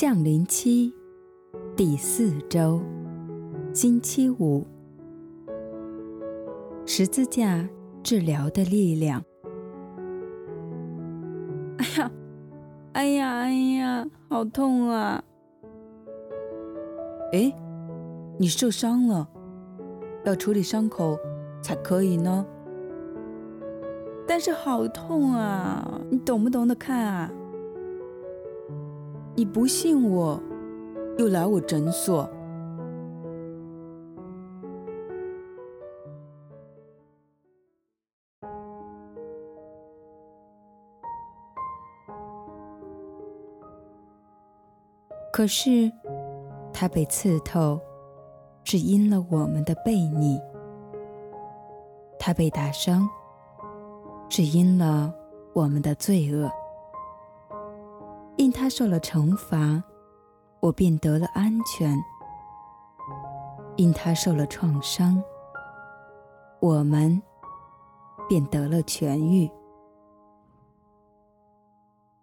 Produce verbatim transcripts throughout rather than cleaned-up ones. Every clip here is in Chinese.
降临期第四周，星期五，十字架治疗的力量。哎呀，哎呀，哎呀，好痛啊！哎，你受伤了，要处理伤口才可以呢。但是好痛啊，你懂不懂得看啊？你不信我，又来我诊所。可是，他被刺透，是因了我们的悖逆；他被打伤，只因了我们的罪恶。因他受了惩罚，我便得了安全；因他受了创伤，我们便得了痊愈。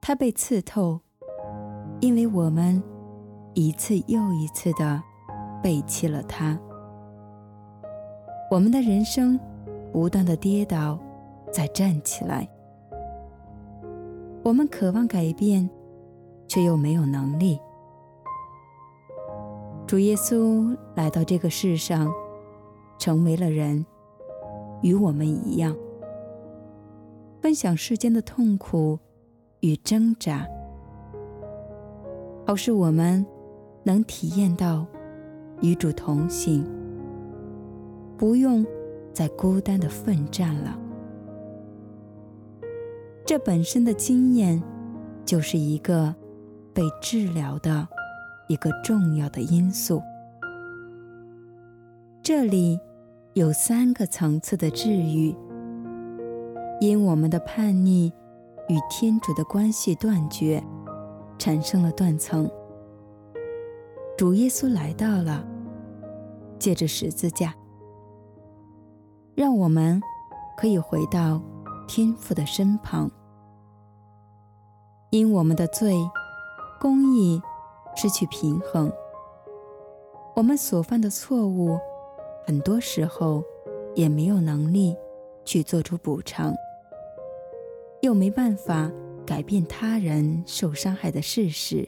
他被刺透，因为我们一次又一次地背弃了他。我们的人生不断地跌倒再站起来，我们渴望改变，却又没有能力。主耶稣来到这个世上，成为了人，与我们一样，分享世间的痛苦与挣扎，好使我们能体验到与主同行，不用再孤单的奋战了。这本身的经验就是一个被治疗的一个重要的因素。这里有三个层次的治愈，因我们的叛逆与天主的关系断绝，产生了断层。主耶稣来到了，借着十字架，让我们可以回到天父的身旁。因我们的罪，公义失去平衡，我们所犯的错误很多时候也没有能力去做出补偿，又没办法改变他人受伤害的事实，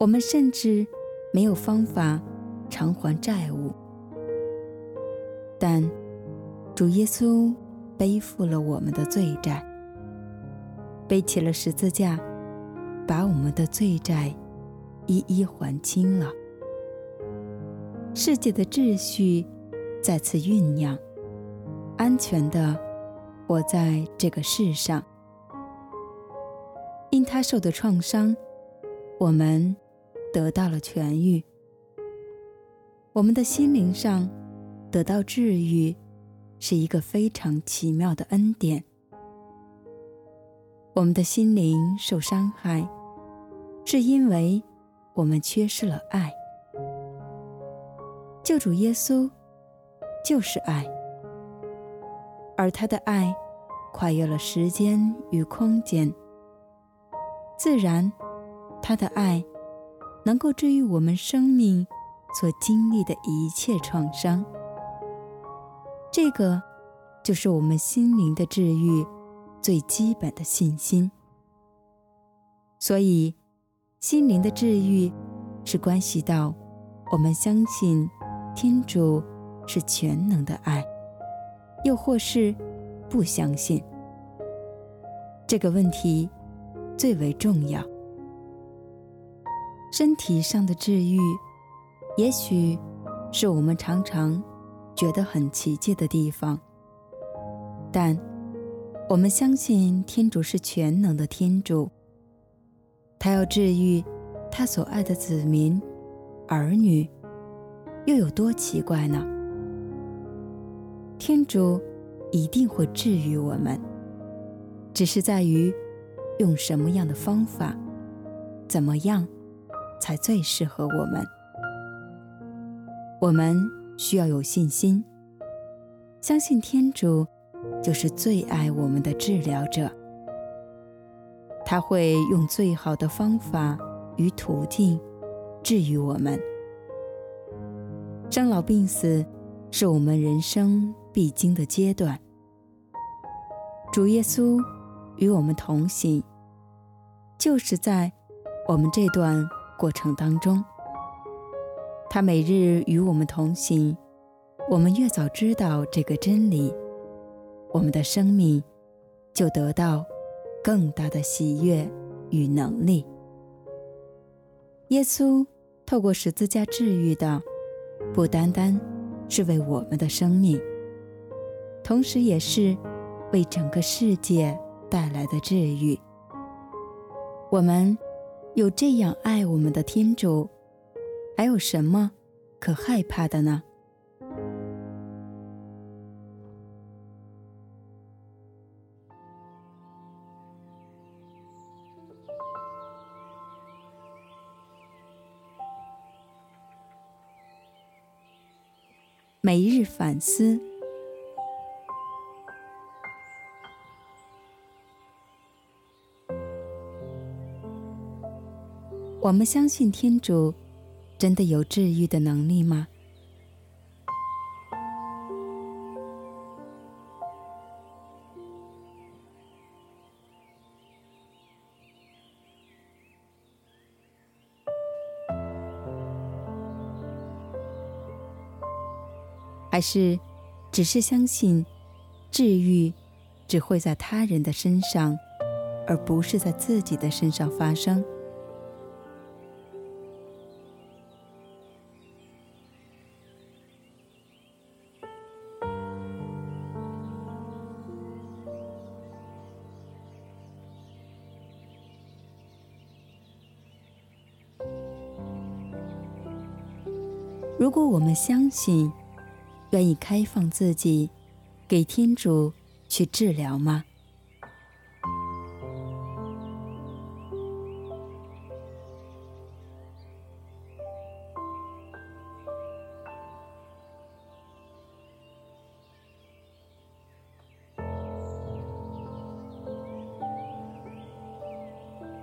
我们甚至没有方法偿还债务。但主耶稣背负了我们的罪债，背起了十字架，把我们的罪债一一还清了。世界的秩序再次酝酿，安全地活在这个世上。因他受的创伤，我们得到了痊愈，我们的心灵上得到治愈，是一个非常奇妙的恩典。我们的心灵受伤害，是因为我们缺失了爱。救主耶稣就是爱，而他的爱跨越了时间与空间，自然他的爱能够治愈我们生命所经历的一切创伤。这个就是我们心灵的治愈最基本的信心。所以心灵的治愈是关系到我们相信天主是全能的爱，又或是不相信。这个问题最为重要。身体上的治愈也许是我们常常觉得很奇迹的地方，但我们相信天主是全能的天主，他要治愈他所爱的子民儿女，又有多奇怪呢？天主一定会治愈我们，只是在于用什么样的方法，怎么样才最适合我们。我们需要有信心，相信天主就是最爱我们的治疗者，他会用最好的方法与途径治愈我们。生老病死是我们人生必经的阶段，主耶稣与我们同行，就是在我们这段过程当中，他每日与我们同行。我们越早知道这个真理，我们的生命就得到更大的喜悦与能力。耶稣透过十字架治愈的，不单单是为我们的生命，同时也是为整个世界带来的治愈。我们有这样爱我们的天主，还有什么可害怕的呢？每日反思，我们相信天主真的有治愈的能力吗？还是只是相信治愈只会在他人的身上，而不是在自己的身上发生？如果我们相信，愿意开放自己给天主去治疗吗？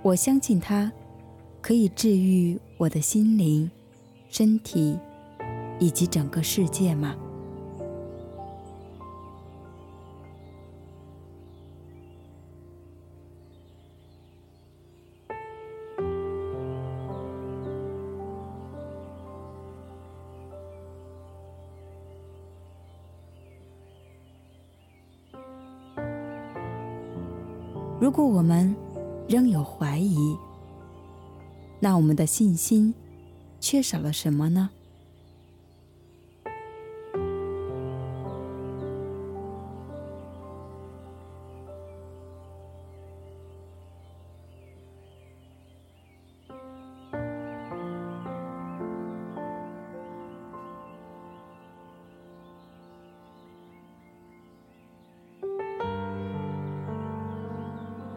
我相信它可以治愈我的心灵、身体以及整个世界吗？如果我们仍有怀疑，那我们的信心缺少了什么呢？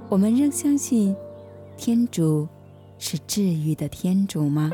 我们仍相信天主是治愈的天主吗？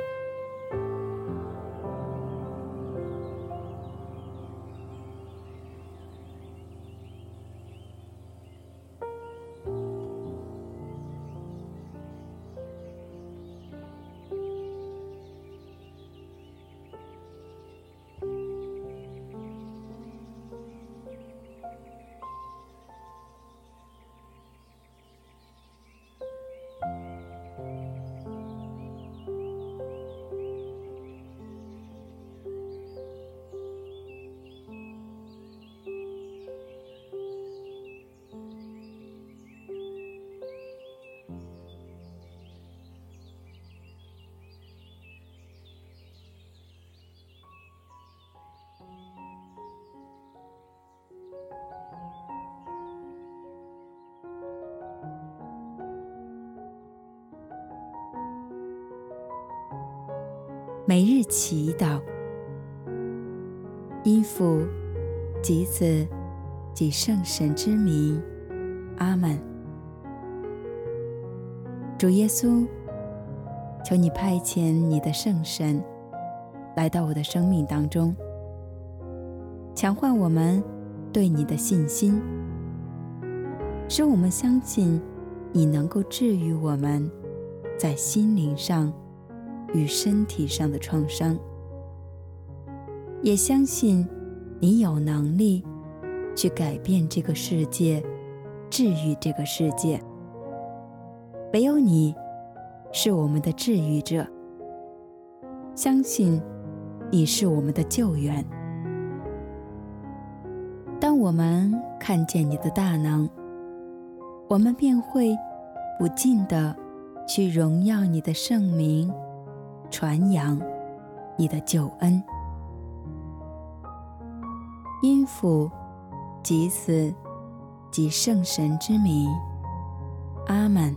每日祈祷，因父及子及圣神之名，阿们。主耶稣，求你派遣你的圣神来到我的生命当中，强化我们对你的信心，使我们相信你能够治愈我们在心灵上与身体上的创伤，也相信你有能力去改变这个世界，治愈这个世界。唯有你是我们的治愈者，相信你是我们的救援。当我们看见你的大能，我们便会不尽地去荣耀你的圣名，传扬你的救恩。因父及子及圣神之名，阿们。